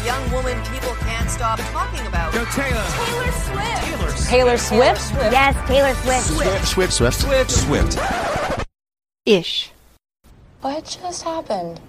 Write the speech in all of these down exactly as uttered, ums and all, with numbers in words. a young woman people can't stop talking about. Go Taylor. Taylor Swift. Taylor Swift. Taylor Swift. Swift. Yes, Taylor Swift. Swift. Swift. Swift. Swift. Swift. Swift. Ish. What just happened?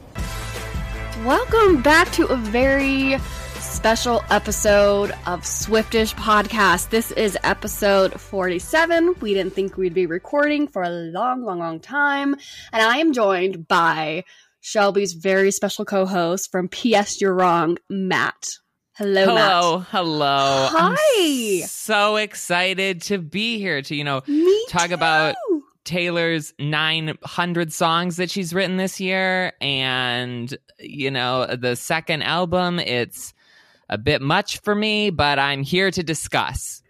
Welcome back to a very special episode of Swiftish Podcast. This is episode forty-seven. We didn't think we'd be recording for a long, long, long time. And I am joined by Shelby's very special co-host from P S You're Wrong, Matt. Hello, hello, Matt. Hello, hello. Hi. I'm so excited to be here to, you know, Me talk too. about Taylor's nine hundred songs that she's written this year. And, you know, the second album, it's a bit much for me, but I'm here to discuss.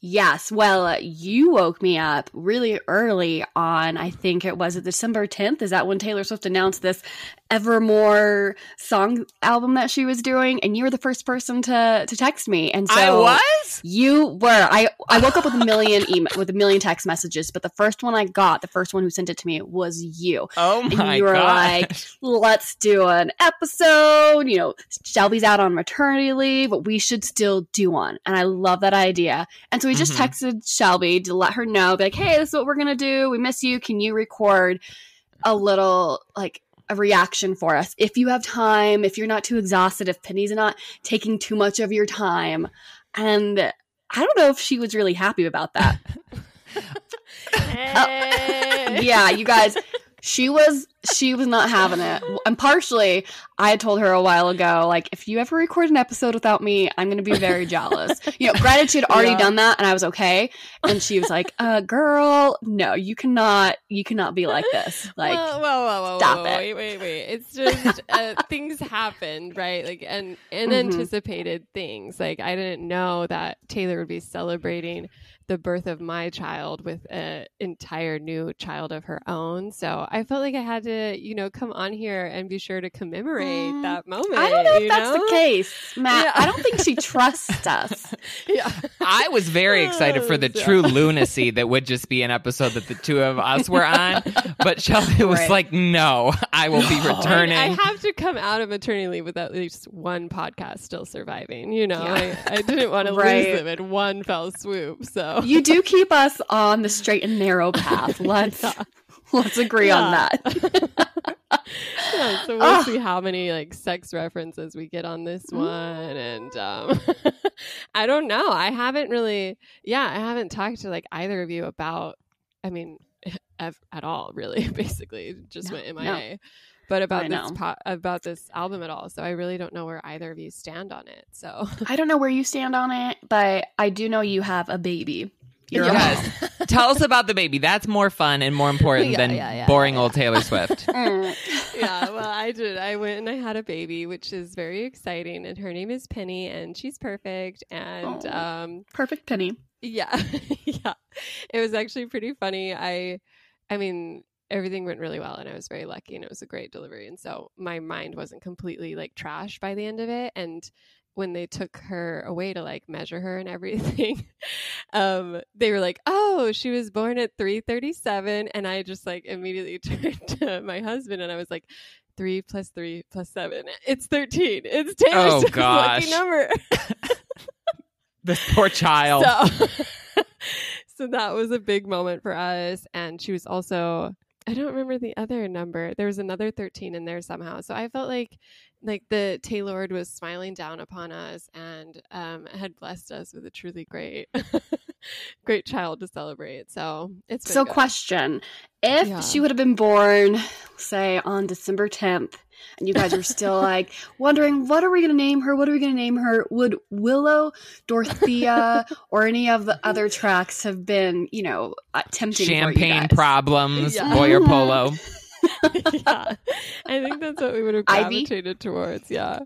Yes. Well, you woke me up really early on, I think it was December tenth. Is that when Taylor Swift announced this Evermore song album that she was doing? And you were the first person to to text me. And so I was? You were. I, I woke up with a million email, with a million text messages, but the first one I got, the first one who sent it to me was you. Oh my god. And you were gosh. like, let's do an episode. You know, Shelby's out on maternity leave, but we should still do one. And I love that idea. And so So we just mm-hmm. texted Shelby to let her know, be like, hey, this is what we're going to do. We miss you. Can you record a little, like, a reaction for us? If you have time, if you're not too exhausted, if Penny's not taking too much of your time. And I don't know if she was really happy about that. uh, yeah, you guys, she was she was not having it. And partially, I told her a while ago, like, if you ever record an episode without me, I'm going to be very jealous. You know, granted, she had already yeah. done that, and I was okay. And she was like, uh, girl, no, you cannot, you cannot be like this. Like, whoa, whoa, whoa, stop whoa, whoa, it. Wait, wait, wait. It's just, uh, things happened, right? Like, and unanticipated mm-hmm. things. Like, I didn't know that Taylor would be celebrating the birth of my child with an entire new child of her own. So I felt like I had to, you know, come on here and be sure to commemorate mm. that moment. I don't know if that's know? the case, Matt. Yeah. I don't think she trusts us. Yeah. I was very excited for the true lunacy that would just be an episode that the two of us were on, but Shelby was right. like, no, I will be returning. I have to come out of maternity leave with at least one podcast still surviving, you know. Yeah. I, I didn't want right. to lose them in one fell swoop. So you do keep us on the straight and narrow path. Let's Let's agree yeah. on that. yeah, so we'll oh. see how many like sex references we get on this one. And um, I don't know. I haven't really, yeah, I haven't talked to like either of you about, I mean, ev- at all, really, basically. Just no, went M I A. No. But about this po- about this album at all. So I really don't know where either of you stand on it. So I don't know where you stand on it, but I do know you have a baby. You're yes. Tell us about the baby. That's more fun and more important yeah, than yeah, yeah, boring yeah. old Taylor Swift. yeah, well, I did. I went and I had a baby, which is very exciting. And her name is Penny, and she's perfect. And oh, um, perfect Penny. Yeah, yeah. It was actually pretty funny. I, I mean, everything went really well, and I was very lucky, and it was a great delivery. And so my mind wasn't completely like trashed by the end of it, and when they took her away to like measure her and everything, um, they were like, oh, she was born at three thirty-seven. And I just like immediately turned to my husband and I was like, three plus three plus seven. It's thirteen. It's Taylor Swift's oh, gosh. lucky number. This poor child. So, so that was a big moment for us. And she was also, I don't remember the other number. There was another thirteen in there somehow. So I felt like like the Taylor was smiling down upon us and um, had blessed us with a truly great, great child to celebrate. So it's been so good. Question. If yeah. she would have been born, say, on December tenth, and you guys are still like wondering, what are we going to name her? What are we going to name her? Would Willow, Dorothea, or any of the other tracks have been, you know, tempting Champagne Problems, yeah. Boyer Polo. yeah, I think that's what we would have gravitated Ivy? towards. Yeah.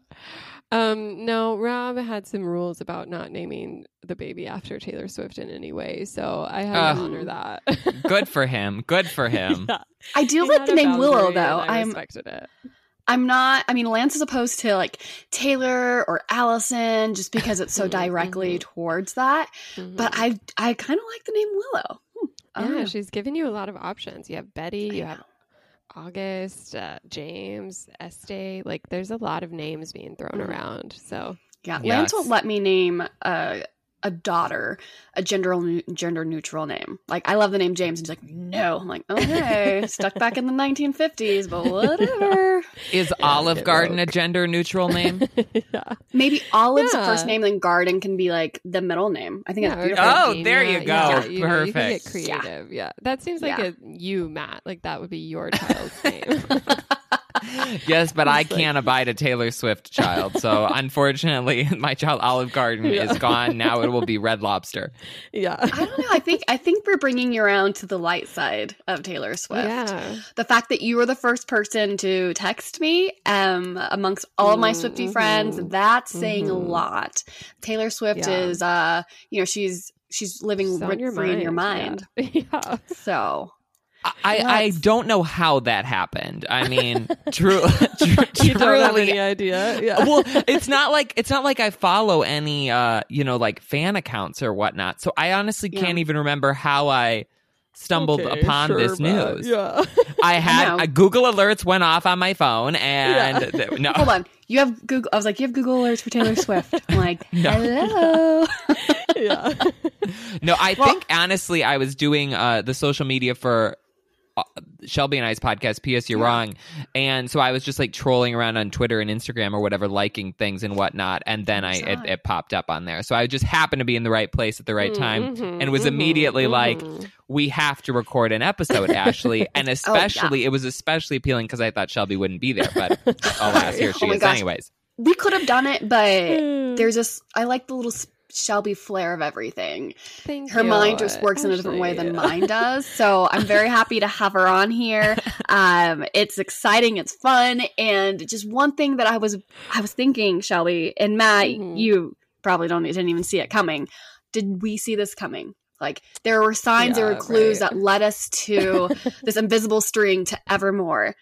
Um, no, Rob had some rules about not naming the baby after Taylor Swift in any way, so I had uh, to honor that. Good for him. Good for him. Yeah. I do he like the name Willow, though. I respected I'm, it. I'm not. I mean, Lance is opposed to like Taylor or Allison just because it's so directly mm-hmm. towards that. Mm-hmm. But I, I kind of like the name Willow. Hmm. Yeah, oh. she's giving you a lot of options. You have Betty. You have August, uh, James, Estee. Like, there's a lot of names being thrown around. So yeah, yes. Lance won't let me name a a daughter a gender gender neutral name. Like, I love the name James, and he's like, no. I'm like, okay, stuck back in the nineteen fifties, but whatever. Is yeah, Olive Garden a gender neutral name? Yeah. Maybe Olive's yeah. the first name, then Garden can be like the middle name. I think yeah, that's beautiful. Oh, there you go. Yeah, you, perfect. You can get creative. Yeah, yeah. That seems like yeah. a you, Matt. Like, that would be your child's name. Yes, but I can't abide a Taylor Swift child. So unfortunately, my child Olive Garden yeah. is gone. Now it will be Red Lobster. Yeah. I don't know. I think I think we're bringing you around to the light side of Taylor Swift. Yeah. The fact that you were the first person to text me um, amongst all my Swiftie mm-hmm. friends, that's mm-hmm. saying a lot. Taylor Swift yeah. is, uh, you know, she's she's living rent-free in your mind. Yeah. yeah. So... I, I don't know how that happened. I mean, true, true, you truly, don't have any idea. Yeah. Well, it's not like it's not like I follow any, uh, you know, like fan accounts or whatnot. So I honestly can't yeah. even remember how I stumbled okay, upon sure, this news. Yeah. I had no. a Google alerts went off on my phone, and yeah. th- no, hold on, you have Google. I was like, you have Google alerts for Taylor Swift. I'm like, no. hello. yeah. No, I well, think honestly, I was doing uh, the social media for. Shelby and I's podcast, P S You're yeah. Wrong. And so I was just like trolling around on Twitter and Instagram or whatever, liking things and whatnot. And then I it, it popped up on there. So I just happened to be in the right place at the right time mm-hmm, and was mm-hmm, immediately mm-hmm. like, we have to record an episode, Ashley. And especially, oh, yeah. it was especially appealing because I thought Shelby wouldn't be there. But alas, here she oh is gosh. anyways. We could have done it, but there's just, I like the little sp- Shelby flair of everything. Thank her you. Mind just works Actually, in a different way yeah. than mine does. So I'm very happy to have her on here. Um, it's exciting, it's fun, and just one thing that I was I was thinking, Shelby and Matt, mm-hmm. you probably don't didn't even see it coming. Did we see this coming? Like, there were signs, yeah, there were clues right. that led us to this invisible string to Evermore.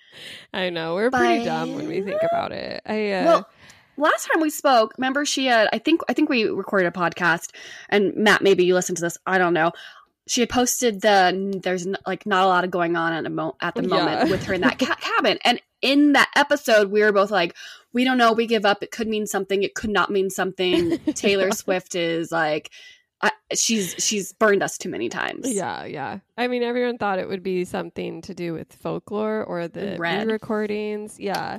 I know we're but... pretty dumb when we think about it. I uh... well. Last time we spoke, remember she had, I think I think we recorded a podcast, and Matt, maybe you listened to this, I don't know. She had posted the, there's n- like not a lot of going on at, a mo- at the yeah. moment with her in that ca- cabin. And in that episode, we were both like, we don't know, we give up. It could mean something, it could not mean something. Taylor yeah. Swift is like, I, she's she's burned us too many times. Yeah, yeah. I mean, everyone thought it would be something to do with folklore or the re-recordings. Yeah.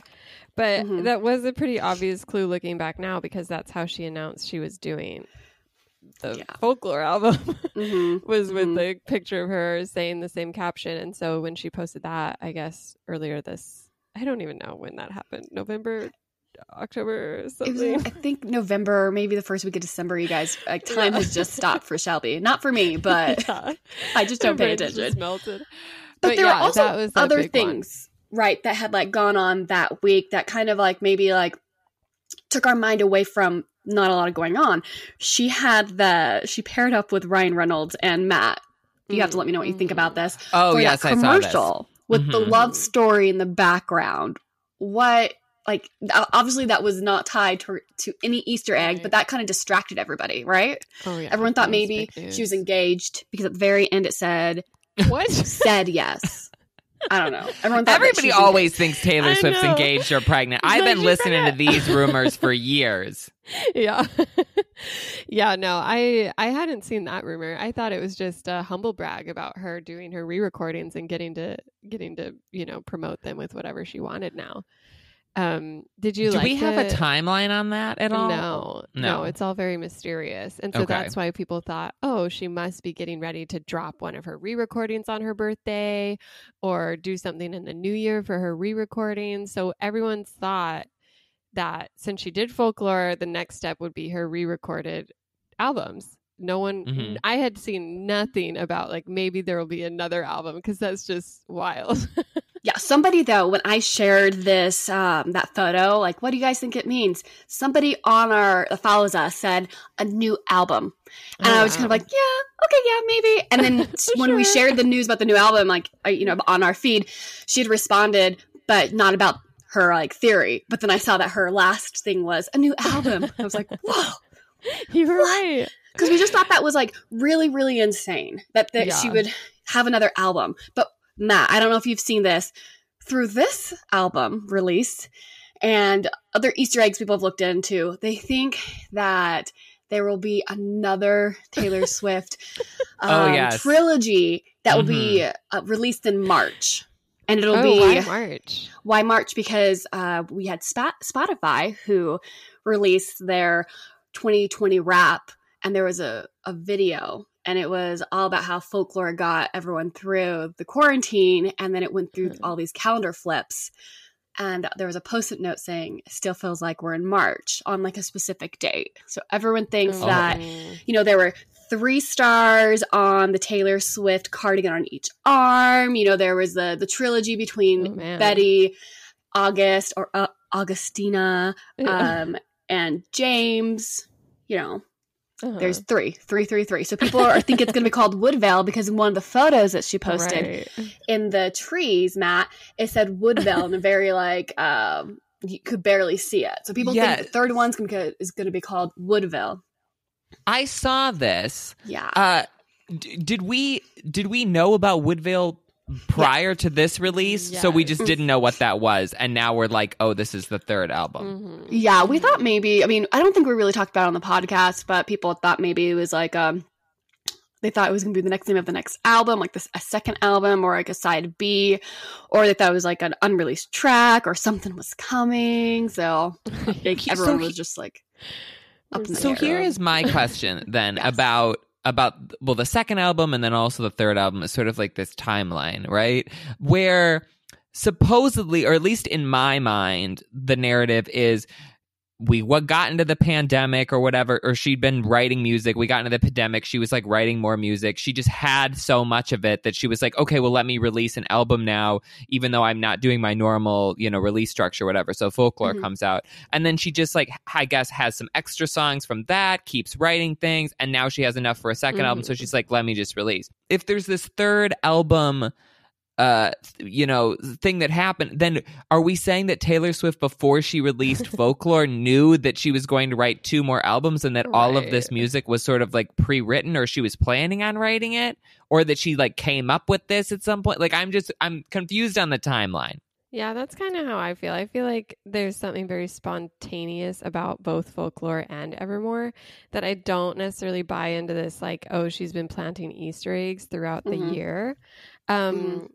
But mm-hmm. that was a pretty obvious clue looking back now, because that's how she announced she was doing the yeah. folklore album mm-hmm. was with mm-hmm. the picture of her saying the same caption. And so when she posted that, I guess earlier this, I don't even know when that happened, November, October or something. It was, I think November, or maybe the first week of December, you guys, like time yeah. has just stopped for Shelby. Not for me, but yeah. I just don't pay attention. Just melted. But, but there yeah, were also that was that other things. One. Right, that had like gone on that week that kind of like maybe like took our mind away from not a lot of going on. She had the, she paired up with Ryan Reynolds and Matt. You mm-hmm. have to let me know what you think about this. Oh, for yes, that commercial I saw this. With mm-hmm. the love story in the background. What, like, obviously that was not tied to, to any Easter egg, right. but that kind of distracted everybody, right? Oh, yeah. Everyone thought maybe she was engaged because at the very end it said, what? Said yes. I don't know. Everyone Everybody always thinks Taylor Swift's engaged or pregnant. I've been listening to these rumors for years. Yeah. yeah, no, I I hadn't seen that rumor. I thought it was just a humble brag about her doing her re-recordings and getting to, getting to, you know, promote them with whatever she wanted now. Um, did you Do like we have it? a timeline on that at all? No, no, no, it's all very mysterious. And so okay. that's why people thought, oh, she must be getting ready to drop one of her re-recordings on her birthday or do something in the new year for her re-recording. So everyone thought that since she did folklore, the next step would be her re-recorded albums. No one, mm-hmm. I had seen nothing about like, maybe there will be another album, because that's just wild. Yeah, somebody though, when I shared this, um, that photo, like, what do you guys think it means? Somebody on our that follows us said a new album, and oh, I was wow. kind of like, yeah, okay, yeah, maybe. And then when sure. we shared the news about the new album, like, I, you know, on our feed, she had responded, but not about her like theory. But then I saw that her last thing was a new album. I was like, whoa, you were what? right. Because we just thought that was like really, really insane that, that yeah. she would have another album, but. Matt, I don't know if you've seen this. through this album release and other Easter eggs people have looked into, they think that there will be another Taylor Swift um, oh, yes. trilogy that mm-hmm. will be uh, released in March. And it'll oh, be... Why March? Why March? Because uh, we had Sp- Spotify who released their twenty twenty wrap, and there was a, a video, and it was all about how Folklore got everyone through the quarantine, and then it went through all these calendar flips. And there was a post-it note saying, still feels like we're in March on like a specific date. So everyone thinks oh. that, you know, there were three stars on the Taylor Swift cardigan on each arm. You know, there was the, the trilogy between oh, Betty, August or uh, Augustina um, and James, you know. Uh-huh. There's three, three, three, three. So people are think it's going to be called Woodvale because in one of the photos that she posted right. in the trees, Matt, it said Woodvale in a very like um, you could barely see it. So people yes. think the third one's gonna, is going to be called Woodville. I saw this. Yeah. Uh, d- did we did we know about Woodvale prior yeah. to this release? Yes. So we just didn't know what that was, and now we're like, oh, this is the third album. Mm-hmm. Yeah, we thought maybe. I mean, I don't think we really talked about it on the podcast, but people thought maybe it was like um, they thought it was going to be the next name of the next album, like this a second album, or like a side B, or they thought it was like an unreleased track, or something was coming. So like, everyone so was just like. Up in the so air. Here is my question then yes. about. about well the second album and then also the third album is sort of like this timeline, right, where supposedly, or at least in my mind, the narrative is we what got into the pandemic or whatever, or she'd been writing music, we got into the pandemic, she was like writing more music, she just had so much of it that she was like, okay, well let me release an album now, even though I'm not doing my normal, you know, release structure, whatever. So Folklore mm-hmm. comes out, and then she just like I guess has some extra songs from that, keeps writing things, and now she has enough for a second mm-hmm. album, so she's like, let me just release. If there's this third album Uh, you know, thing that happened, then are we saying that Taylor Swift, before she released Folklore, knew that she was going to write two more albums and that right. all of this music was sort of like pre-written, or she was planning on writing it, or that she like came up with this at some point? Like, I'm just, I'm confused on the timeline. Yeah, that's kind of how I feel. I feel like there's something very spontaneous about both Folklore and Evermore that I don't necessarily buy into this, like, oh, she's been planting Easter eggs throughout mm-hmm. the year. Um, mm-hmm.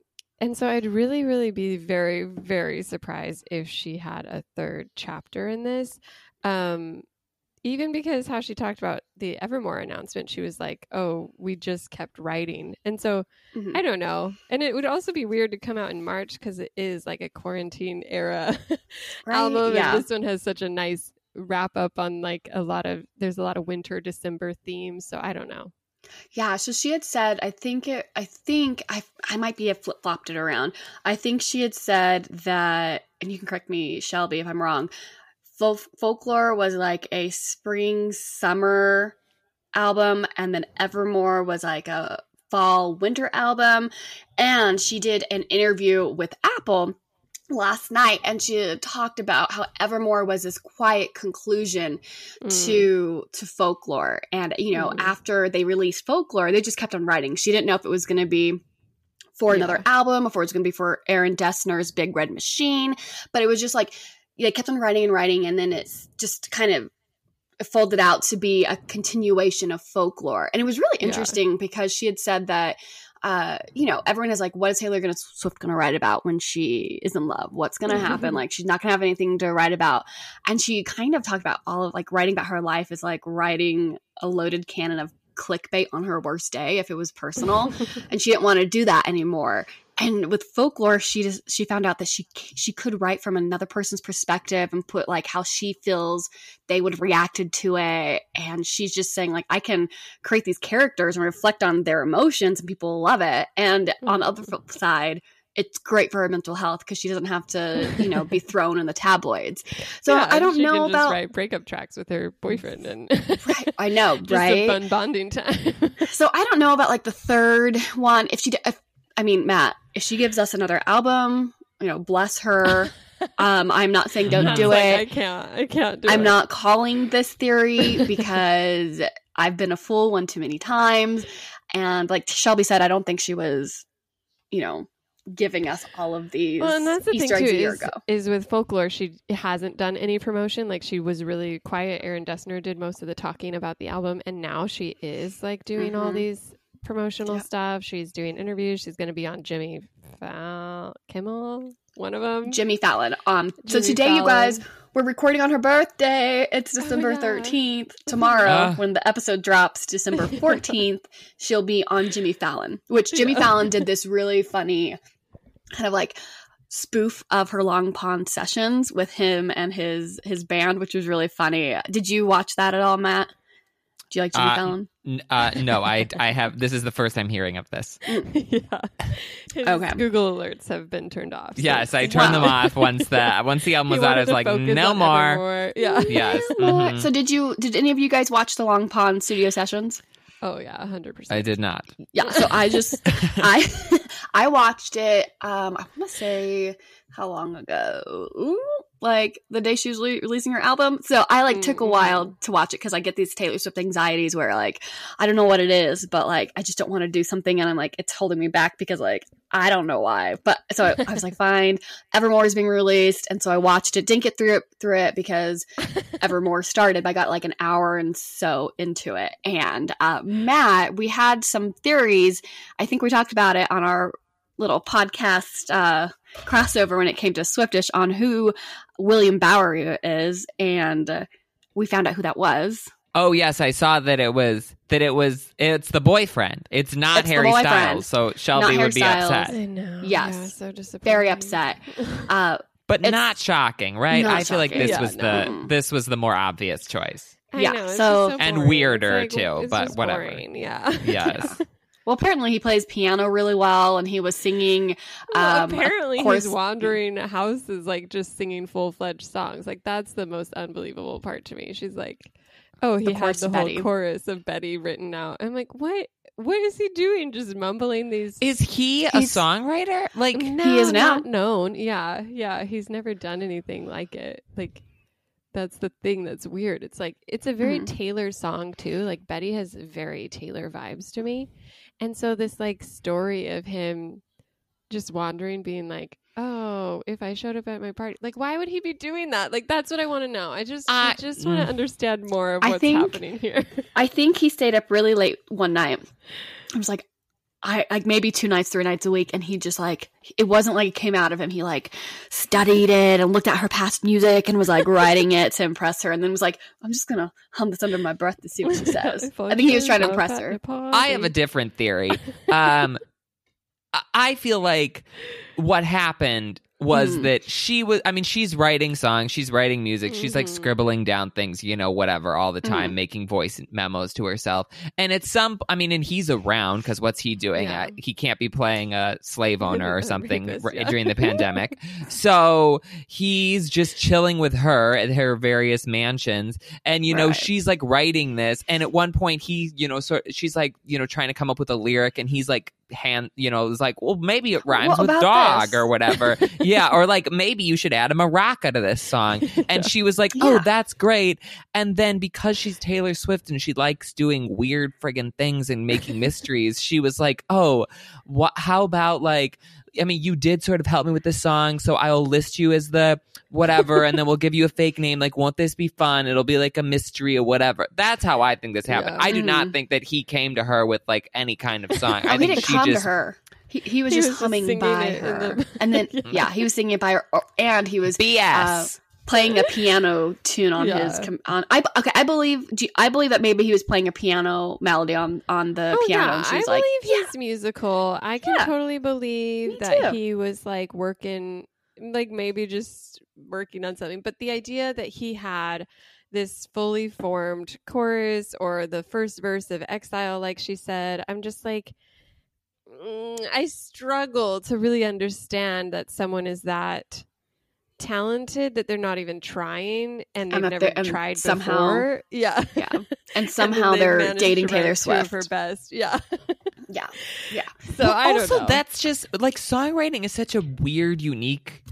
And so I'd really, really be very, very surprised if she had a third chapter in this. Um, even because how she talked about the Evermore announcement, she was like, oh, we just kept writing. And so mm-hmm. I don't know. And it would also be weird to come out in March because it is like a quarantine era right? album. Yeah. And this one has such a nice wrap up on like a lot of, there's a lot of winter December themes. So I don't know. Yeah, so she had said, I think it, I think I, I might be have flip flopped it around. I think she had said that, and you can correct me, Shelby, if I'm wrong. Fol- folklore was like a spring summer album, and then Evermore was like a fall winter album. And she did an interview with Apple last night, and she talked about how Evermore was this quiet conclusion mm. to to Folklore, and you know mm. after they released Folklore they just kept on writing. She didn't know if it was going to be for yeah. another album or if it was going to be for Aaron Dessner's Big Red Machine, but it was just like they kept on writing and writing, and then it's just kind of folded out to be a continuation of Folklore. And it was really interesting yeah. because she had said that Uh, you know, everyone is like, what is Taylor gonna, Swift going to write about when she is in love? What's going to mm-hmm. happen? Like, she's not going to have anything to write about. And she kind of talked about all of, like, writing about her life is like writing a loaded cannon of clickbait on her worst day if it was personal. And she didn't want to do that anymore. And with Folklore, she just, she found out that she she could write from another person's perspective and put like how she feels they would have reacted to it. And she's just saying like, I can create these characters and reflect on their emotions, and people love it. And on the other side, it's great for her mental health because she doesn't have to, you know, be thrown in the tabloids. So yeah, I don't she know can just about write breakup tracks with her boyfriend and right, I know, just right? a fun bonding time. So I don't know about like the third one. If she, if, I mean, Matt, if she gives us another album, you know, bless her. Um, I'm not saying don't do like, it. I can't. I can't do I'm it. I'm not calling this theory because I've been a fool one too many times. And like Shelby said, I don't think she was, you know, giving us all of these well, and that's the Easter thing, eggs too, a year is, ago. Is with Folklore, she hasn't done any promotion. Like, she was really quiet. Aaron Dessner did most of the talking about the album, and now she is like doing mm-hmm. all these promotional yep. stuff. She's doing interviews. She's going to be on Jimmy Fallon, Kimmel, one of them. Jimmy Fallon. Um. Jimmy so today, Fallon. You guys, we're recording on her birthday. It's December oh thirteenth. Tomorrow, uh. when the episode drops, December fourteenth, she'll be on Jimmy Fallon, which Jimmy Fallon did this really funny kind of like spoof of her Long Pond sessions with him and his his band, which was really funny. Did you watch that at all, Matt? Do you like Jimmy uh, Fallon? N- uh, no, I I have. This is the first time hearing of this. yeah. His okay. Google alerts have been turned off. So. Yes, I turned wow. them off once the once the album was out. I was like, no more. more. Yeah. Yes. Mm-hmm. So did you? Did any of you guys watch the Long Pond studio sessions? Oh yeah, one hundred percent. I did not. Yeah, so I just I I watched it um I want to say how long ago? Ooh, like the day she was re- releasing her album. So I like took a while to watch it cuz I get these Taylor Swift anxieties where like I don't know what it is, but like I just don't want to do something and I'm like it's holding me back because like I don't know why. But so I, I was like fine, Evermore is being released, and so I watched it. Didn't get through it, through it because Evermore started, but I got like an hour and so into it. And uh, Matt, we had some theories. I think we talked about it on our little podcast uh, crossover when it came to Swiftish on who William Bowery is, and uh, we found out who that was. Oh yes, I saw that it was that it was it's the boyfriend. It's not it's Harry Styles, so Shelby would be Styles. Upset. I know. Yes, yeah, so disappointing. Very upset. Uh, but not shocking, right? Not I feel shocking. Like this yeah, was no. the mm. this was the more obvious choice. I yeah, know, so, so and weirder like, too, but whatever. Boring, yeah. Yes. yeah. Well, apparently he plays piano really well, and he was singing. Well, um, apparently he's wandering houses, like just singing full-fledged songs. Like that's the most unbelievable part to me. She's like. Oh, he has the whole chorus of Betty written out. I'm like, what? What is he doing? Just mumbling these? Is he a he's... songwriter? Like no, he is now not known. Yeah, yeah. He's never done anything like it. Like that's the thing that's weird. It's like it's a very mm-hmm. Taylor song too. Like Betty has very Taylor vibes to me, and so this like story of him just wandering, being like. Oh, if I showed up at my party, like, why would he be doing that? Like, that's what I want to know. I just, uh, I just want to understand more of what's I think, happening here. I think he stayed up really late one night. I was like, I like maybe two nights, three nights a week, and he just like it wasn't like it came out of him. He like studied it and looked at her past music and was like writing it to impress her, and then was like, "I'm just gonna hum this under my breath to see what she says." I think he was trying to impress her. I have a different theory. Um, I feel like what happened was mm. that she was, I mean, she's writing songs, she's writing music, mm-hmm. she's like scribbling down things, you know, whatever, all the time, mm-hmm. making voice memos to herself. And at some, I mean, and he's around because what's he doing? Yeah. Uh, he can't be playing a slave owner or something this, yeah. r- during the pandemic. So he's just chilling with her at her various mansions. And, you know, right. she's like writing this. And at one point he, you know, so she's like, you know, trying to come up with a lyric and he's like, hand you know it's like well maybe it rhymes with dog this? Or whatever yeah or like maybe you should add a maraca to this song and yeah. she was like oh yeah. that's great. And then because she's Taylor Swift and she likes doing weird friggin' things and making mysteries, she was like oh what how about like I mean, you did sort of help me with this song, so I'll list you as the whatever, and then we'll give you a fake name. Like, won't this be fun? It'll be like a mystery or whatever. That's how I think this happened. Yeah. I do mm-hmm. not think that he came to her with like any kind of song. oh, I think he didn't she come just... to her. He, he was he just was humming just by her, the... and then yeah, he was singing it by her, and he was B S. Uh, playing a piano tune on yeah. his com- on I okay I believe do you, I believe that maybe he was playing a piano melody on on the oh, piano yeah. and she was I like believe yeah. he's musical. I can yeah. totally believe Me that too. He was like working like maybe just working on something, but the idea that he had this fully formed chorus or the first verse of Exile like she said, I'm just like mm, I struggle to really understand that someone is that talented that they're not even trying and they've and never and tried somehow before. yeah yeah and somehow and they're dating Taylor Swift for best yeah yeah yeah so well, I don't also know. That's just like songwriting is such a weird unique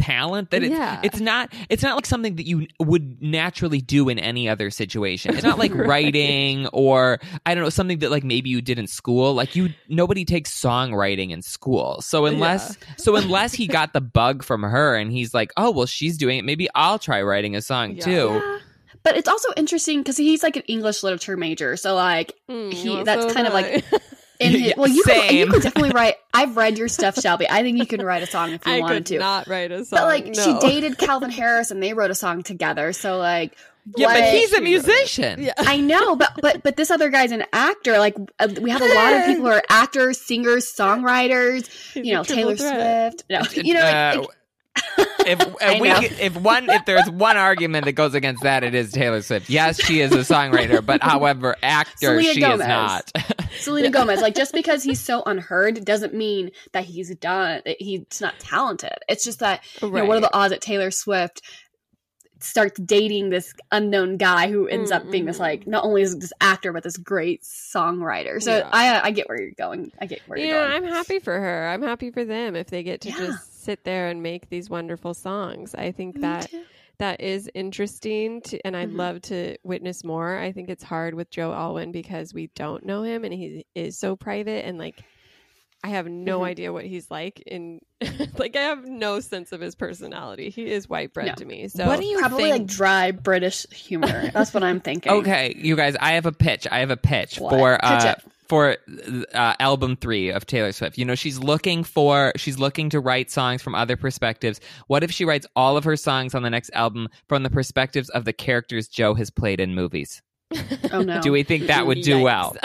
talent that it's, yeah. it's not it's not like something that you would naturally do in any other situation. It's not like right. writing or I don't know, something that like maybe you did in school. Like you nobody takes songwriting in school. So unless yeah. so unless he got the bug from her and he's like, oh well, she's doing it, maybe I'll try writing a song yeah. too. Yeah. But it's also interesting because he's like an English literature major, so like mm, he that's so kind of like in his, yeah, well, you can, you can definitely write. I've read your stuff, Shelby. I think you can write a song if you I wanted could to. Not write a song, but like no. she dated Calvin Harris and they wrote a song together. So like, yeah, what, but he's a musician. Yeah. I know, but but but this other guy's an actor. Like uh, we have a lot of people who are actors, singers, songwriters. He's you know, Taylor Swift. No, you know. Like, uh, it, if if, we, if one if there's one argument that goes against that, it is Taylor Swift. Yes, she is a songwriter, but however, actor Selena she Gomez. Is not. Selena Gomez, like just because he's so unheard doesn't mean that he's done. He's not talented. It's just that right. you know, what are the odds that Taylor Swift starts dating this unknown guy who ends mm-hmm. up being this like not only is this actor but this great songwriter. So yeah. I I get where you're going. I get where yeah, you're going. Yeah, I'm happy for her. I'm happy for them if they get to yeah. just sit there and make these wonderful songs. I think Me that too. That is interesting to, and I'd mm-hmm. love to witness more. I think it's hard with Joe Alwyn because we don't know him and he is so private and like I have no mm-hmm. idea what he's like in like I have no sense of his personality. He is white bread no. to me. So what do you probably think? Like dry British humor. That's what I'm thinking. Okay, you guys, I have a pitch. I have a pitch what? for pitch uh it. for uh, album three of Taylor Swift. You know, she's looking for she's looking to write songs from other perspectives. What if she writes all of her songs on the next album from the perspectives of the characters Joe has played in movies? Oh no. Do we think that would do Yikes. well?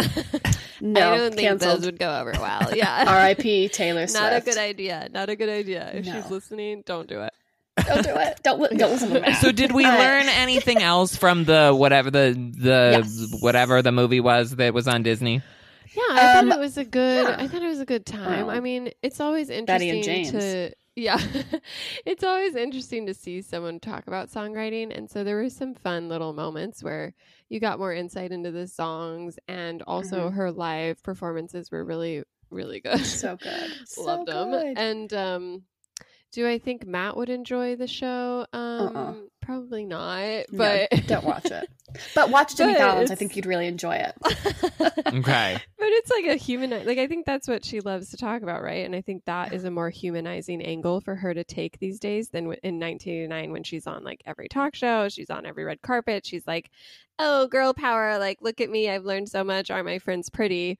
No, I don't canceled. think those would go over well. Yeah. R I P Taylor Swift. Not a good idea. Not a good idea. If no. she's listening, don't do it. Don't do it. Don't li- don't listen to that. So did we All learn right. anything else from the whatever the the yes. whatever the movie was that was on Disney? Yeah, I um, thought it was a good yeah. I thought it was a good time. Oh. I mean, it's always interesting Betty and James. to Yeah. It's always interesting to see someone talk about songwriting. And so there were some fun little moments where you got more insight into the songs, and also mm-hmm. her live performances were really, really good. So good. Loved so them. Good. And um, do I think Matt would enjoy the show? Um, uh-uh. Probably not. But no, don't watch it. But watch Jimmy Fallon's. I think you'd really enjoy it. Okay. But it's like a human, like I think that's what she loves to talk about, right? And I think that is a more humanizing angle for her to take these days than in nineteen eighty-nine when she's on like every talk show, she's on every red carpet, she's like, oh, girl power, like look at me, I've learned so much, are my friends pretty?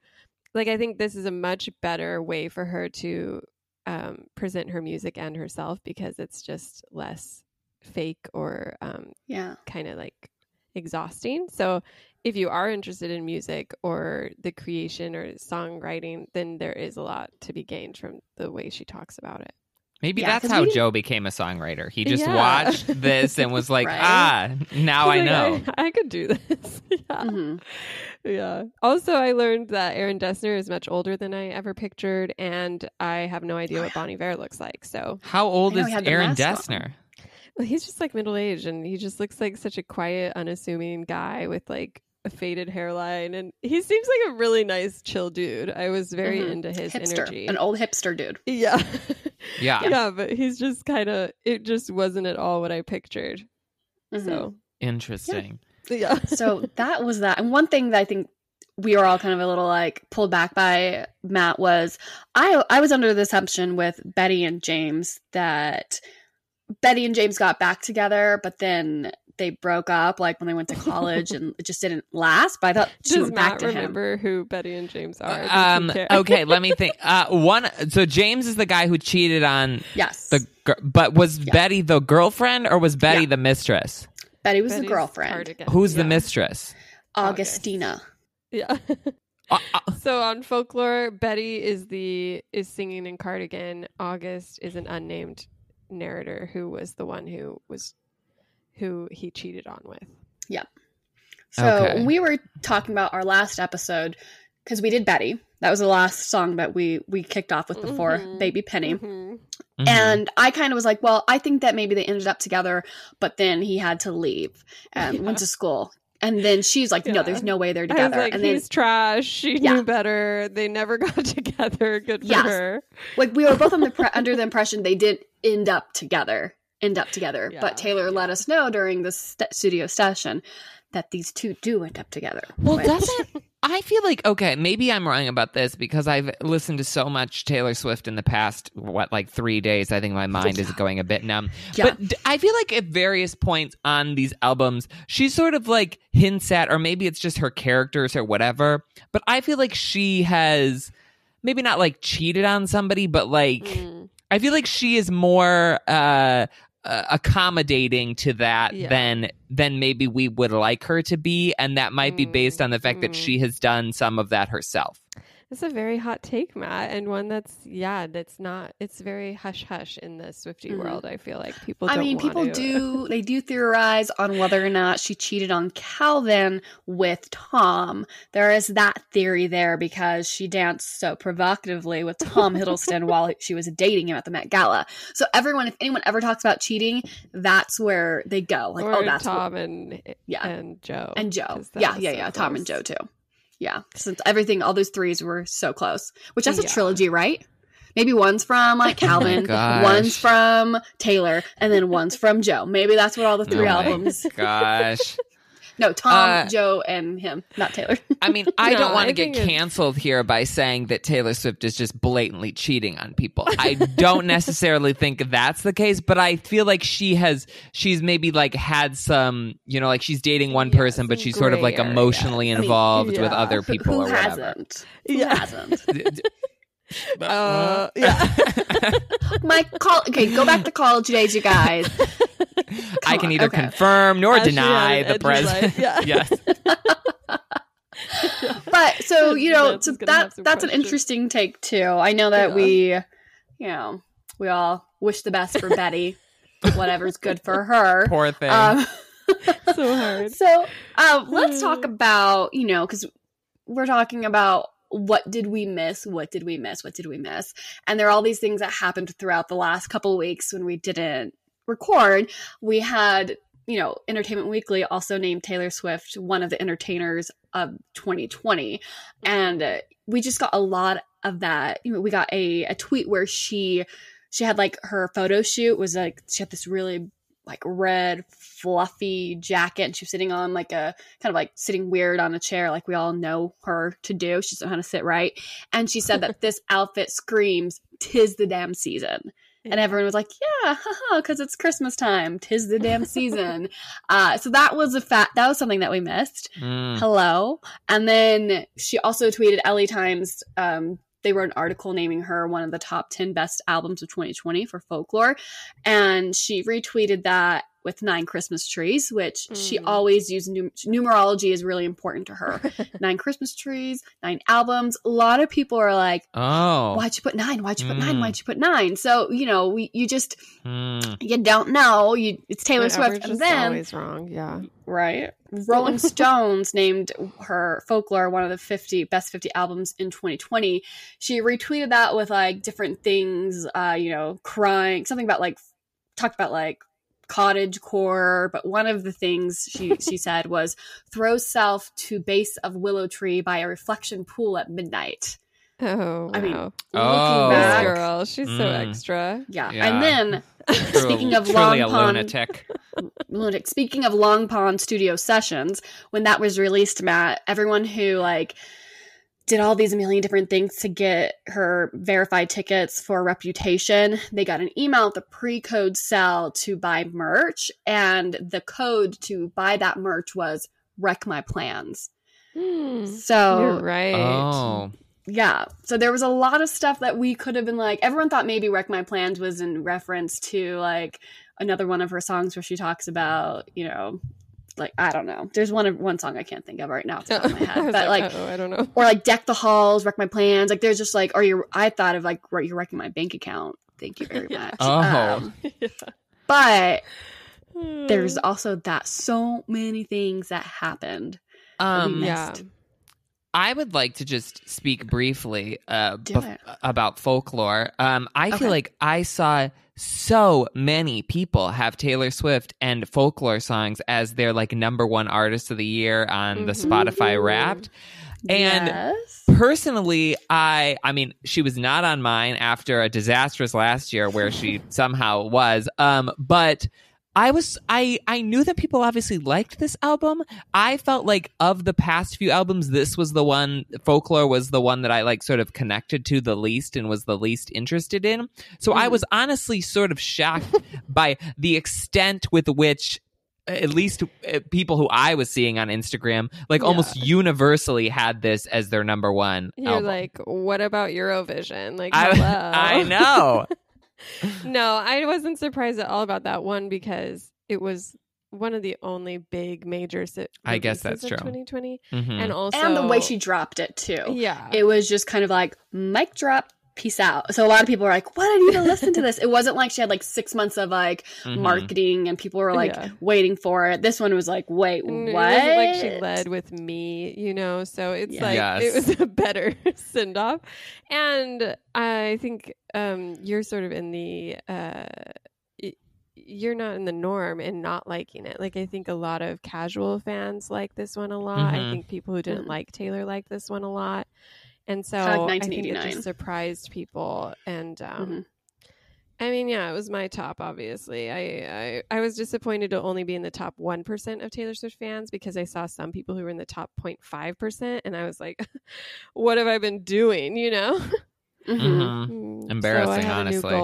Like I think this is a much better way for her to um, present her music and herself, because it's just less fake or um, yeah, kind of like exhausting. So if you are interested in music or the creation or songwriting, then there is a lot to be gained from the way she talks about it. Maybe yeah, that's how Joe became a songwriter. He just yeah. watched this and was like, right? ah, now I like, know. I, I could do this. yeah. Mm-hmm. yeah. Also, I learned that Aaron Dessner is much older than I ever pictured, and I have no idea what Bon Iver looks like. So, how old is Aaron Dessner? One. He's just like middle-aged, and he just looks like such a quiet, unassuming guy with like a faded hairline, and he seems like a really nice, chill dude. I was very mm-hmm. into his hipster. energy. An old hipster dude. Yeah. Yeah. Yeah, but he's just kind of, it just wasn't at all what I pictured. Mm-hmm. So. Interesting. Yeah. yeah. So that was that. And one thing that I think we were all kind of a little like pulled back by Matt was, I I was under the assumption with Betty and James that Betty and James got back together, but then they broke up like when they went to college, and it just didn't last. But I thought she Does went back to him. Does Matt remember who Betty and James are? Um, okay, let me think. Uh, one, so James is the guy who cheated on yes. the girl, but was yeah. Betty the girlfriend, or was Betty yeah. the mistress? Betty was Betty's the girlfriend. Who's yeah. the mistress? Augustina. Yeah. Uh, uh, so on folklore, Betty is the is singing in Cardigan. August is an unnamed narrator who was the one who was who he cheated on with. Yeah. So okay. we were talking about our last episode, because we did Betty. That was the last song that we we kicked off with before mm-hmm. Baby Penny. Mm-hmm. And I kind of was like, well, I think that maybe they ended up together, but then he had to leave and yeah. went to school. And then she's like, yeah. no, there's no way they're together. I was like, and then, he's trash. She yeah. knew better. They never got together. Good for yes. her. Like, we were both on the pre- under the impression they did end up together. End up together. Yeah. But Taylor yeah. let us know during the st- studio session that these two do end up together. Well, which... doesn't... I feel like, okay, maybe I'm wrong about this because I've listened to so much Taylor Swift in the past, what, like three days. I think my mind is going a bit numb. Yeah. But I feel like at various points on these albums, she sort of like hints at, or maybe it's just her characters or whatever, but I feel like she has maybe not like cheated on somebody, but like, mm. I feel like she is more... uh Uh, accommodating to that yeah. than than maybe we would like her to be, and that might mm. be based on the fact mm. that she has done some of that herself. It's a very hot take, Matt, and one that's yeah that's not it's very hush hush in the Swiftie mm. world. I feel like people don't I mean want people to. do they do theorize on whether or not she cheated on Calvin with Tom. There is that theory there because she danced so provocatively with Tom Hiddleston while she was dating him at the Met Gala. So everyone, if anyone ever talks about cheating, that's where they go. Like, or oh, that's Tom what, and yeah. and Joe and Joe. Yeah, yeah, so yeah. Close. Tom and Joe too. Yeah, since everything, all those threes were so close, which that's yeah. a trilogy, right? Maybe one's from like Calvin, oh one's from Taylor, and then one's from Joe. Maybe that's what all the three oh albums. Gosh. No, Tom, uh, Joe, and him, not Taylor. I mean, I no, don't want to get canceled here by saying that Taylor Swift is just blatantly cheating on people. I don't necessarily think that's the case, but I feel like she has, she's maybe like had some, you know, like she's dating one yeah, person, but she's sort of like emotionally area. involved I mean, yeah. with other people who, who or whatever. Hasn't? Who yeah. hasn't? Uh, yeah. My call. Okay, go back to college days, you guys. Come I can on, either okay. confirm nor As deny the president. Yeah. Yes. But so, you know, so that that's questions. an interesting take too. I know that yeah. we, you know, we all wish the best for Betty. Whatever's good for her. Poor thing. Um, so hard. So um, let's talk about, you know, because we're talking about what did we miss? What did we miss? What did we miss? And there are all these things that happened throughout the last couple of weeks when we didn't record. We had, you know, Entertainment Weekly also named Taylor Swift one of the entertainers of twenty twenty. And uh, we just got a lot of that. You know, we got a, a tweet where she she had like her photo shoot was like she had this really like red fluffy jacket and she was sitting on like a kind of like sitting weird on a chair like we all know her to do. She doesn't know how to sit right. And she said that this outfit screams, "'Tis the damn season." And everyone was like, yeah, because it's Christmas time. Tis the damn season. uh, so that was a fa- that was something that we missed. Mm. Hello. And then she also tweeted L A Times. Um, they wrote an article naming her one of the top ten best albums of twenty twenty for Folklore. And she retweeted that with nine Christmas trees, which mm. she always used. Num- numerology is really important to her. Nine Christmas trees, nine albums. A lot of people are like, "Oh, why'd you put nine? Why'd you put mm. nine? Why'd you put nine?" So you know, we, you just mm. you don't know. You it's Taylor Whatever, Swift, and then always wrong, yeah, right. Rolling Stones named her Folklore one of the fifty best fifty albums in twenty twenty. She retweeted that with like different things, uh, you know, crying, something about like talked about like. cottage core, but one of the things she she said was throw self to base of willow tree by a reflection pool at midnight. Oh, I wow. mean, oh, looking back, this girl, she's mm. so extra. Yeah, yeah. And then speaking of Long Pond, lunatic. lunatic. Speaking of Long Pond Studio Sessions, when that was released, Matt, everyone who like. did all these a million different things to get her verified tickets for Reputation. They got an email at the pre-code cell to buy merch, and the code to buy that merch was "Wreck My Plans." Mm, so you're right. Oh. Yeah. So there was a lot of stuff that we could have been like, everyone thought maybe "Wreck My Plans" was in reference to like another one of her songs where she talks about, you know, like, I don't know. There's one of one song I can't think of right now off the top of my head. But like, like I don't know. Or like "Deck the Halls," "Wreck My Plans." Like there's just like, or you I thought of like, right, you're wrecking my bank account. Thank you very much. oh. um, yeah. But hmm. there's also that so many things that happened. Um that we missed. Yeah. I would like to just speak briefly uh, bef- about folklore. Um, I okay. feel like I saw so many people have Taylor Swift and folklore songs as their like number one artist of the year on mm-hmm. the Spotify Wrapped. And yes. personally, I I mean, she was not on mine after a disastrous last year where she somehow was. Um, but I was I, I knew that people obviously liked this album. I felt like of the past few albums, this was the one, folklore was the one that I like sort of connected to the least and was the least interested in. So mm. I was honestly sort of shocked by the extent with which at least uh, people who I was seeing on Instagram, like yeah. almost universally had this as their number one. You're album. Like, what about Eurovision? Like, hello. I, I know. No, I wasn't surprised at all about that one because it was one of the only big major si- I guess that's true. twenty twenty. Mm-hmm. And also and the way she dropped it too. Yeah. It was just kind of like mic drop. Peace out. So a lot of people are like, what? I need to listen to this. It wasn't like she had like six months of like mm-hmm. marketing and people were like yeah. waiting for it. This one was like, wait, what? It wasn't like she led with me, you know? So it's yeah. like, yes. it was a better send off. And I think um, you're sort of in the, uh, you're not in the norm in not liking it. Like, I think a lot of casual fans like this one a lot. Mm-hmm. I think people who didn't mm-hmm. like Taylor like this one a lot. And so like I think it just surprised people. And um, mm-hmm. I mean, yeah, it was my top, obviously. I, I, I was disappointed to only be in the top one percent of Taylor Swift fans because I saw some people who were in the top zero point five percent. And I was like, what have I been doing, you know? Mm-hmm. Mm-hmm. Embarrassing, so I honestly.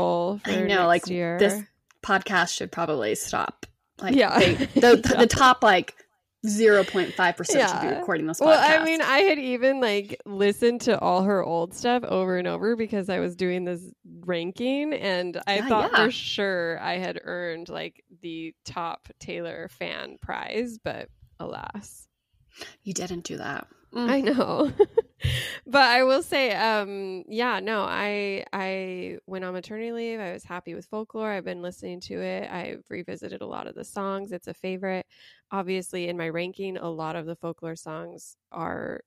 I know, like year. This podcast should probably stop. Like, yeah. They, the, yeah. The top, like... zero point five percent yeah. should be recording this podcast. Well, I mean, I had even like listened to all her old stuff over and over because I was doing this ranking and I yeah, thought yeah. for sure I had earned like the top Taylor fan prize, but alas. You didn't do that. Mm. I know. But I will say, um, yeah, no, I I went on maternity leave. I was happy with folklore. I've been listening to it. I've revisited a lot of the songs. It's a favorite. Obviously, in my ranking, a lot of the folklore songs are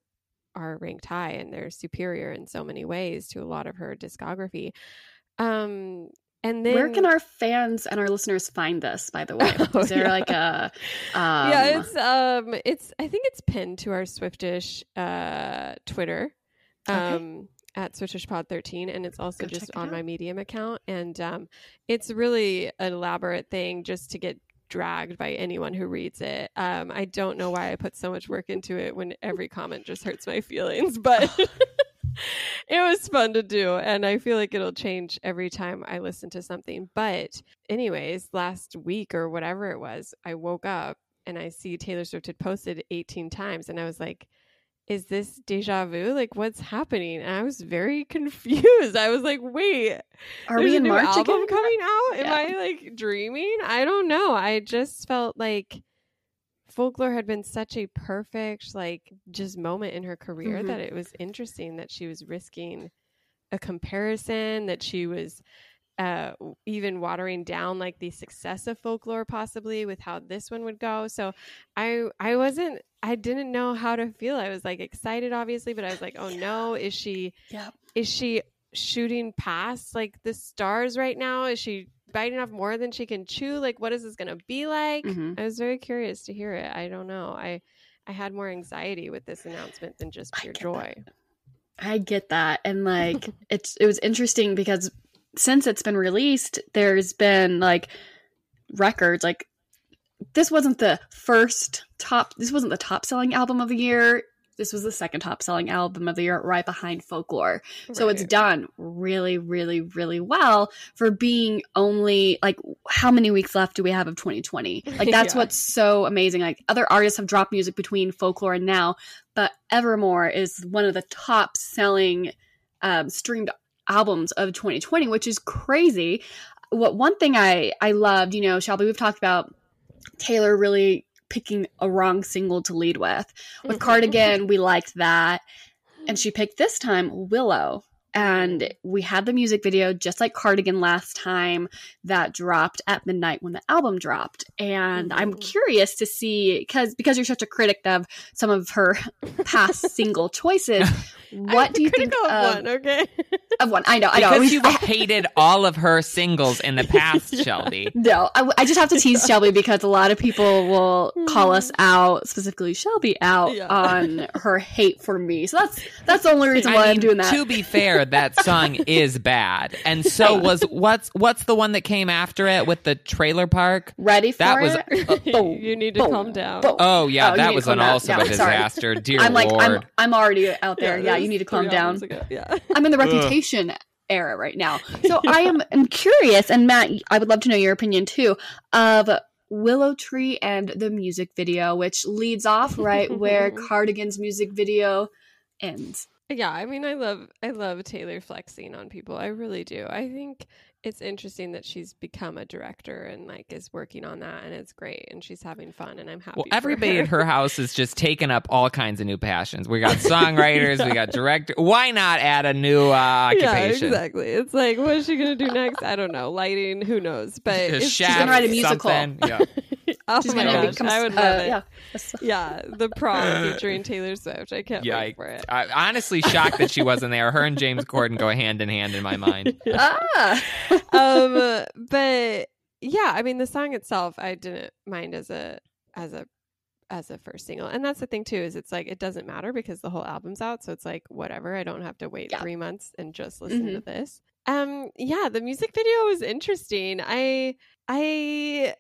are ranked high and they're superior in so many ways to a lot of her discography. Um, and then where can our fans and our listeners find this, by the way? Oh, Is there yeah. like a um... Yeah, it's um it's I think it's pinned to our Swiftish uh Twitter. Um okay. At Swiftish Pod thirteen, and it's also Go just on out. My Medium account. And um it's really an elaborate thing just to get dragged by anyone who reads it. Um, I don't know why I put so much work into it when every comment just hurts my feelings, but it was fun to do. And I feel like it'll change every time I listen to something. But anyways, last week or whatever it was, I woke up and I see Taylor Swift had posted eighteen times. And I was like, is this deja vu? Like, what's happening? And I was very confused. I was like, wait, are we in a new March album again? Coming out? Yeah. Am I like dreaming? I don't know. I just felt like folklore had been such a perfect, like, just moment in her career mm-hmm. that it was interesting that she was risking a comparison, that she was uh, even watering down like the success of folklore possibly with how this one would go. So I, I wasn't, I didn't know how to feel. I was like excited, obviously, but I was like, oh yeah. no, is she, yeah. is she shooting past like the stars right now? Is she biting off more than she can chew? Like, what is this going to be like? Mm-hmm. I was very curious to hear it. I don't know. I, I had more anxiety with this announcement than just pure joy. That. I get that. And like, it's, it was interesting because since it's been released, there's been like records. Like this wasn't the first top, this wasn't the top selling album of the year. This was the second top selling album of the year, right behind folklore. Right. So it's done really, really, really well for being only like, how many weeks left do we have of twenty twenty? Like that's yeah. what's so amazing. Like other artists have dropped music between folklore and now, but Evermore is one of the top selling um, streamed albums of twenty twenty, which is crazy. What one thing I I loved, you know, Shelby, we've talked about Taylor really picking a wrong single to lead with. With Cardigan, we liked that, and she picked this time Willow. And we had the music video, just like Cardigan last time, that dropped at midnight when the album dropped. And mm-hmm. I'm curious to see, because because you're such a critic of some of her past single choices, what do you think of, of one? Okay, of one. I know, I know. Because you hated all of her singles in the past, yeah. Shelby. No, I, I just have to tease yeah. Shelby, because a lot of people will mm. call us out, specifically Shelby out, yeah. on her hate for me. So that's that's the only reason why I mean, I'm doing that. To be fair. That song is bad, and so was what's what's the one that came after it with the trailer park? Ready for that was, it? Uh, boom, you need to boom, calm down. Boom. Oh yeah, oh, that was an also yeah, a disaster. Sorry. Dear I'm Lord, like, I'm I'm already out there. Yeah, yeah you need to calm down. Yeah. I'm in the Reputation era right now, so yeah. I am I'm curious. And Matt, I would love to know your opinion too of Willow Tree and the music video, which leads off right where Cardigan's music video ends. Yeah, I mean, I love I love Taylor flexing on people. I really do. I think it's interesting that she's become a director and like is working on that, and it's great, and she's having fun, and I'm happy. Well, everybody at her. her house is just taking up all kinds of new passions. We got songwriters, yeah. we got director. Why not add a new uh, occupation? Yeah, exactly. It's like, what is she going to do next? I don't know. Lighting, who knows? But she's going to write a musical. Yeah. Oh she's my gosh, become, I would love uh, it. Yeah. yeah, The Prom featuring Taylor Swift. I can't yeah, wait I, for it. I, honestly shocked that she wasn't there. Her and James Corden go hand in hand in my mind. ah! um, but yeah, I mean, the song itself, I didn't mind as a as a as a first single. And that's the thing too, is it's like, it doesn't matter because the whole album's out. So it's like, whatever, I don't have to wait yeah. three months and just listen mm-hmm. to this. Um, yeah, the music video was interesting. I... I...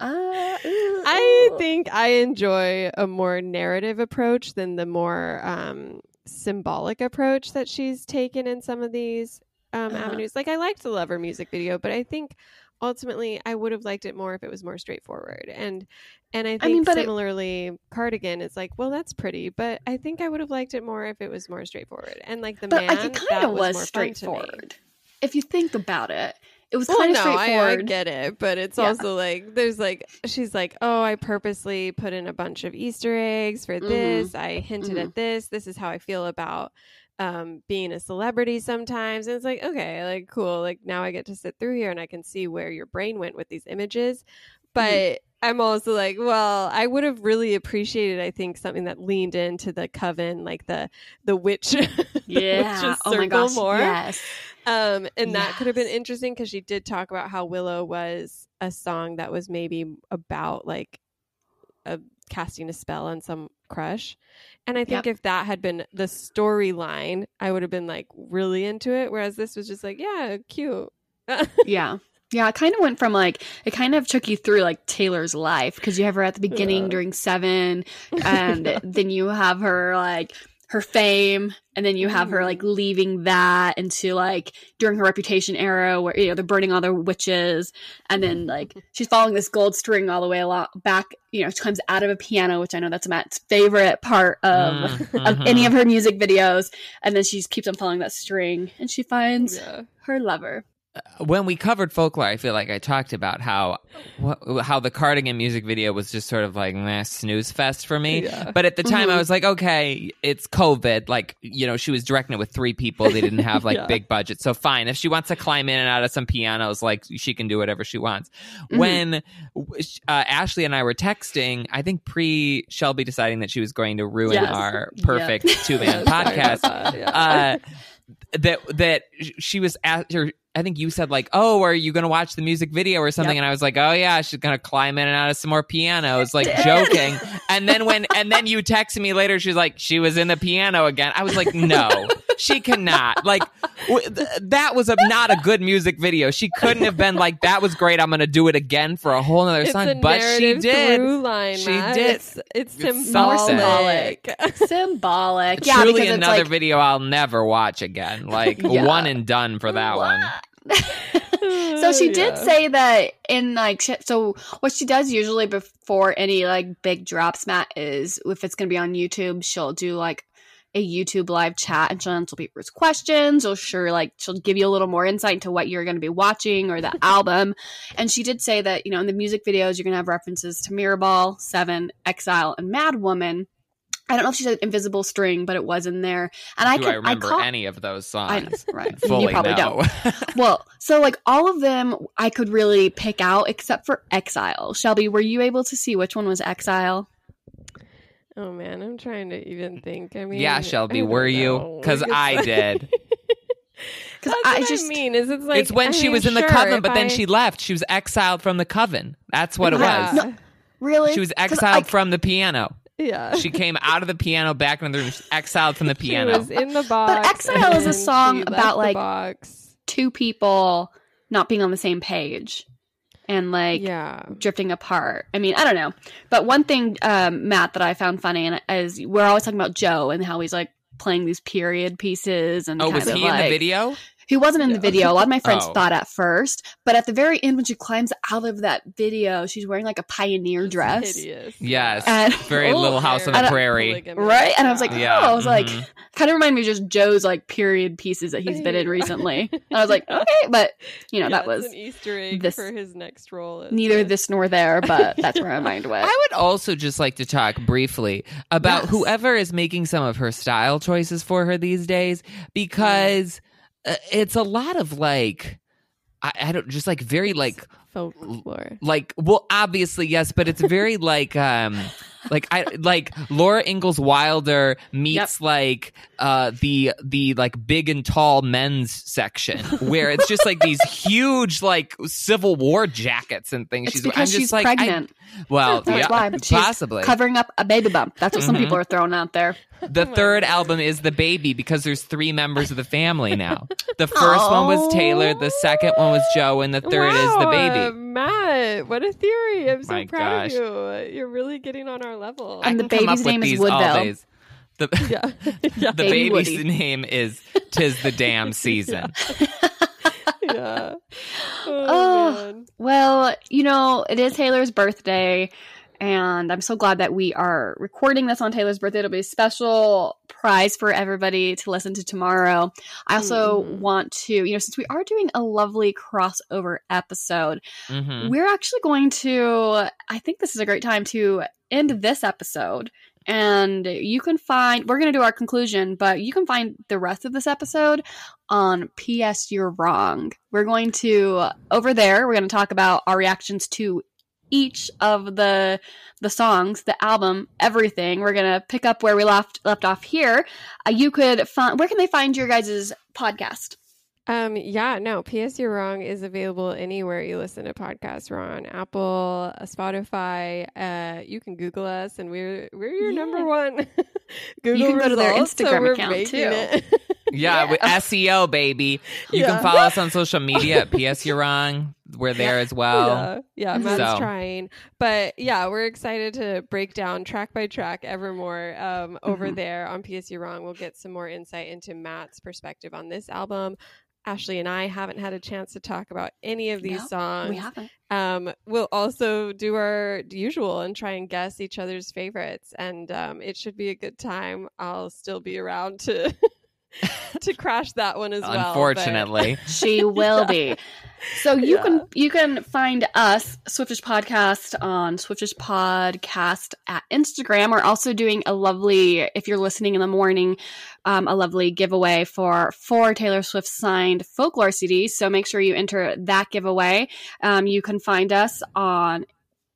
Uh, ooh, I ooh. think I enjoy a more narrative approach than the more um, symbolic approach that she's taken in some of these um, uh-huh. avenues. Like, I liked the Lover music video, but I think ultimately I would have liked it more if it was more straightforward. And and I think I mean, similarly, it, Cardigan is like, well, that's pretty, but I think I would have liked it more if it was more straightforward. And like the but man, I think that was, was more straightforward. If you think about it. It was well, kind of no, straightforward. I, I get it, but it's yeah. also like there's like she's like, oh, I purposely put in a bunch of Easter eggs for mm-hmm. this. I hinted mm-hmm. at this. This is how I feel about um, being a celebrity sometimes. And it's like, okay, like cool. Like now I get to sit through here and I can see where your brain went with these images. But mm-hmm. I'm also like, well, I would have really appreciated, I think, something that leaned into the coven, like the the witch, yeah, the oh my gosh, more. Yes. Um, and that yes. could have been interesting because she did talk about how Willow was a song that was maybe about like a, casting a spell on some crush. And I think yep. if that had been the storyline, I would have been like really into it. Whereas this was just like, yeah, cute. yeah. Yeah. It kind of went from like, it kind of took you through like Taylor's life because you have her at the beginning yeah. during Seven and yeah. then you have her like... her fame, and then you have her like leaving that into like during her Reputation era where you know they're burning all their witches, and then like she's following this gold string all the way along back, you know, she comes out of a piano, which I know that's Matt's favorite part of mm-hmm. of any of her music videos, and then she just keeps on following that string and she finds yeah. her lover. When we covered Folklore, I feel like I talked about how wh- how the Cardigan music video was just sort of like meh, snooze fest for me. Yeah. But at the time, mm-hmm. I was like, okay, it's COVID. Like, you know, she was directing it with three people. They didn't have like yeah. big budget. So fine. If she wants to climb in and out of some pianos, like she can do whatever she wants. Mm-hmm. When uh, Ashley and I were texting, I think pre Shelby deciding that she was going to ruin yes. our perfect yeah. two-man podcast, yeah. uh, that that she was at her. I think you said like, oh, are you going to watch the music video or something? Yep. And I was like, oh yeah, she's going to climb in and out of some more pianos, like joking. And then when, and then you texted me later, she's like, she was in the piano again. I was like, no, she cannot. Like w- th- that was a, not a good music video. She couldn't have been like, that was great. I'm going to do it again for a whole nother song. But she did. Line, she did. It's, it's, it's symbolic. Symbolic. symbolic. Yeah, truly another like... video I'll never watch again. Like yeah. one and done for that what? one. So she did yeah. say that in like sh- so what she does usually before any like big drops, Matt, is if it's gonna be on YouTube, she'll do like a YouTube live chat and she'll answer people's questions, or sure like she'll give you a little more insight into what you're gonna be watching or the album. And she did say that, you know, in the music videos you're gonna have references to Mirrorball, Seven, Exile, and Mad Woman. I don't know if she said invisible string, but it was in there. And I Do could I remember I caught, any of those songs. I, right. Fully you probably no. don't. Well, so like all of them I could really pick out except for Exile. Shelby, were you able to see which one was Exile? Oh man, I'm trying to even think. I mean, yeah, Shelby, were know. you? Because I did. Because I just I mean is it's like it's when I she mean, was in sure, the coven, but I... then she left. She was exiled from the coven. That's what yeah. it was. No, really? She was exiled I... from the piano. Yeah, she came out of the piano, back in the room, exiled from the piano. She was in the box. But Exile is a song about like two people not being on the same page and like yeah. drifting apart. I mean, I don't know. But one thing, um, Matt, that I found funny and is we're always talking about Joe and how he's like playing these period pieces. And oh, kind was of he like, in the video? He wasn't in yeah. the video. A lot of my friends oh. thought at first, but at the very end, when she climbs out of that video, she's wearing like a pioneer it's dress. Hideous. Yes, and, very oh, Little House on the Prairie, and, right? And I was like, yeah. oh, I was mm-hmm. like, kind of reminded me of just Joe's like period pieces that he's been in recently. And I was like, okay, but you know, yeah, that was an Easter egg this, for his next role. Neither it? this nor there, but that's where my mind went. I would also just like to talk briefly about yes. whoever is making some of her style choices for her these days, because. Yeah. It's a lot of like, I, I don't just like very like folklore. Like, well, obviously yes, but it's very like, um, like I like Laura Ingalls Wilder meets yep. like uh the the like big and tall men's section where it's just like these huge like Civil War jackets and things. It's she's because I'm just she's like, pregnant. I, well, that's yeah, why she's possibly covering up a baby bump. That's what mm-hmm. some people are throwing out there. The third album is The Baby because there's three members of the family now. The first Aww. one was Taylor, the second one was Joe, and the third wow, is The Baby. Uh, Matt, what a theory. I'm so My proud gosh. of you. You're really getting on our level. And I the baby's name is Woodville. The, yeah. yeah. the Baby baby's Woody. name is Tis the Damn Season. Yeah. yeah. Oh, oh well, you know, it is Taylor's birthday. And I'm so glad that we are recording this on Taylor's birthday. It'll be a special prize for everybody to listen to tomorrow. I also mm. want to, you know, since we are doing a lovely crossover episode, mm-hmm. we're actually going to, I think this is a great time to end this episode. And you can find, we're going to do our conclusion, but you can find the rest of this episode on P S You're Wrong. We're going to, over there, we're going to talk about our reactions to each of the the songs, the album, everything. We're gonna pick up where we left left off here. Uh, you could find where can they find your guys' podcast? Um, yeah, no. P S You're Wrong is available anywhere you listen to podcasts. We're on Apple, Spotify. Uh, you can Google us, and we're we're your yeah. number one Google. You can results, go to their Instagram so account too. Yeah, with S E O baby. You yeah. can follow us on social media at P S You're Wrong. We're there yeah. as well. Yeah, yeah Matt's so. trying. But yeah, we're excited to break down track by track evermore um, over mm-hmm. there on P S You're Wrong. We'll get some more insight into Matt's perspective on this album. Ashley and I haven't had a chance to talk about any of these no, songs. We haven't. Um, we'll also do our usual and try and guess each other's favorites. And um, it should be a good time. I'll still be around to... to crash that one as well. Unfortunately. But... she will yeah. be. So you yeah. can you can find us, Swiftish Podcast, on Swiftish Podcast at Instagram. We're also doing a lovely, if you're listening in the morning, um, a lovely giveaway for four Taylor Swift signed folklore C Ds. So make sure you enter that giveaway. Um, you can find us on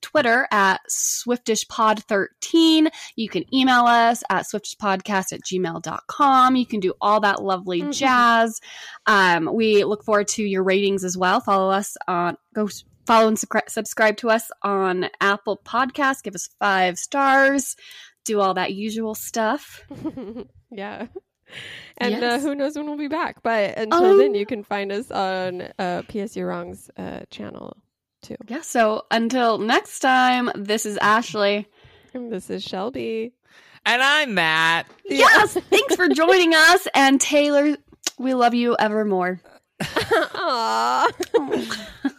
Twitter at Swiftish Pod thirteen. You can email us at Swiftish Podcast at gmail dot com. You can do all that lovely mm-hmm. jazz. Um, we look forward to your ratings as well. Follow us on go follow and subscri- subscribe to us on Apple Podcasts. Give us five stars. Do all that usual stuff. yeah. And yes. uh, who knows when we'll be back. But until um, then, you can find us on uh, P S You're Wrong's uh, channel. Too. Yeah, so until next time, this is Ashley. And this is Shelby. And I'm Matt. Yes, thanks for joining us. And Taylor, we love you evermore. Aww.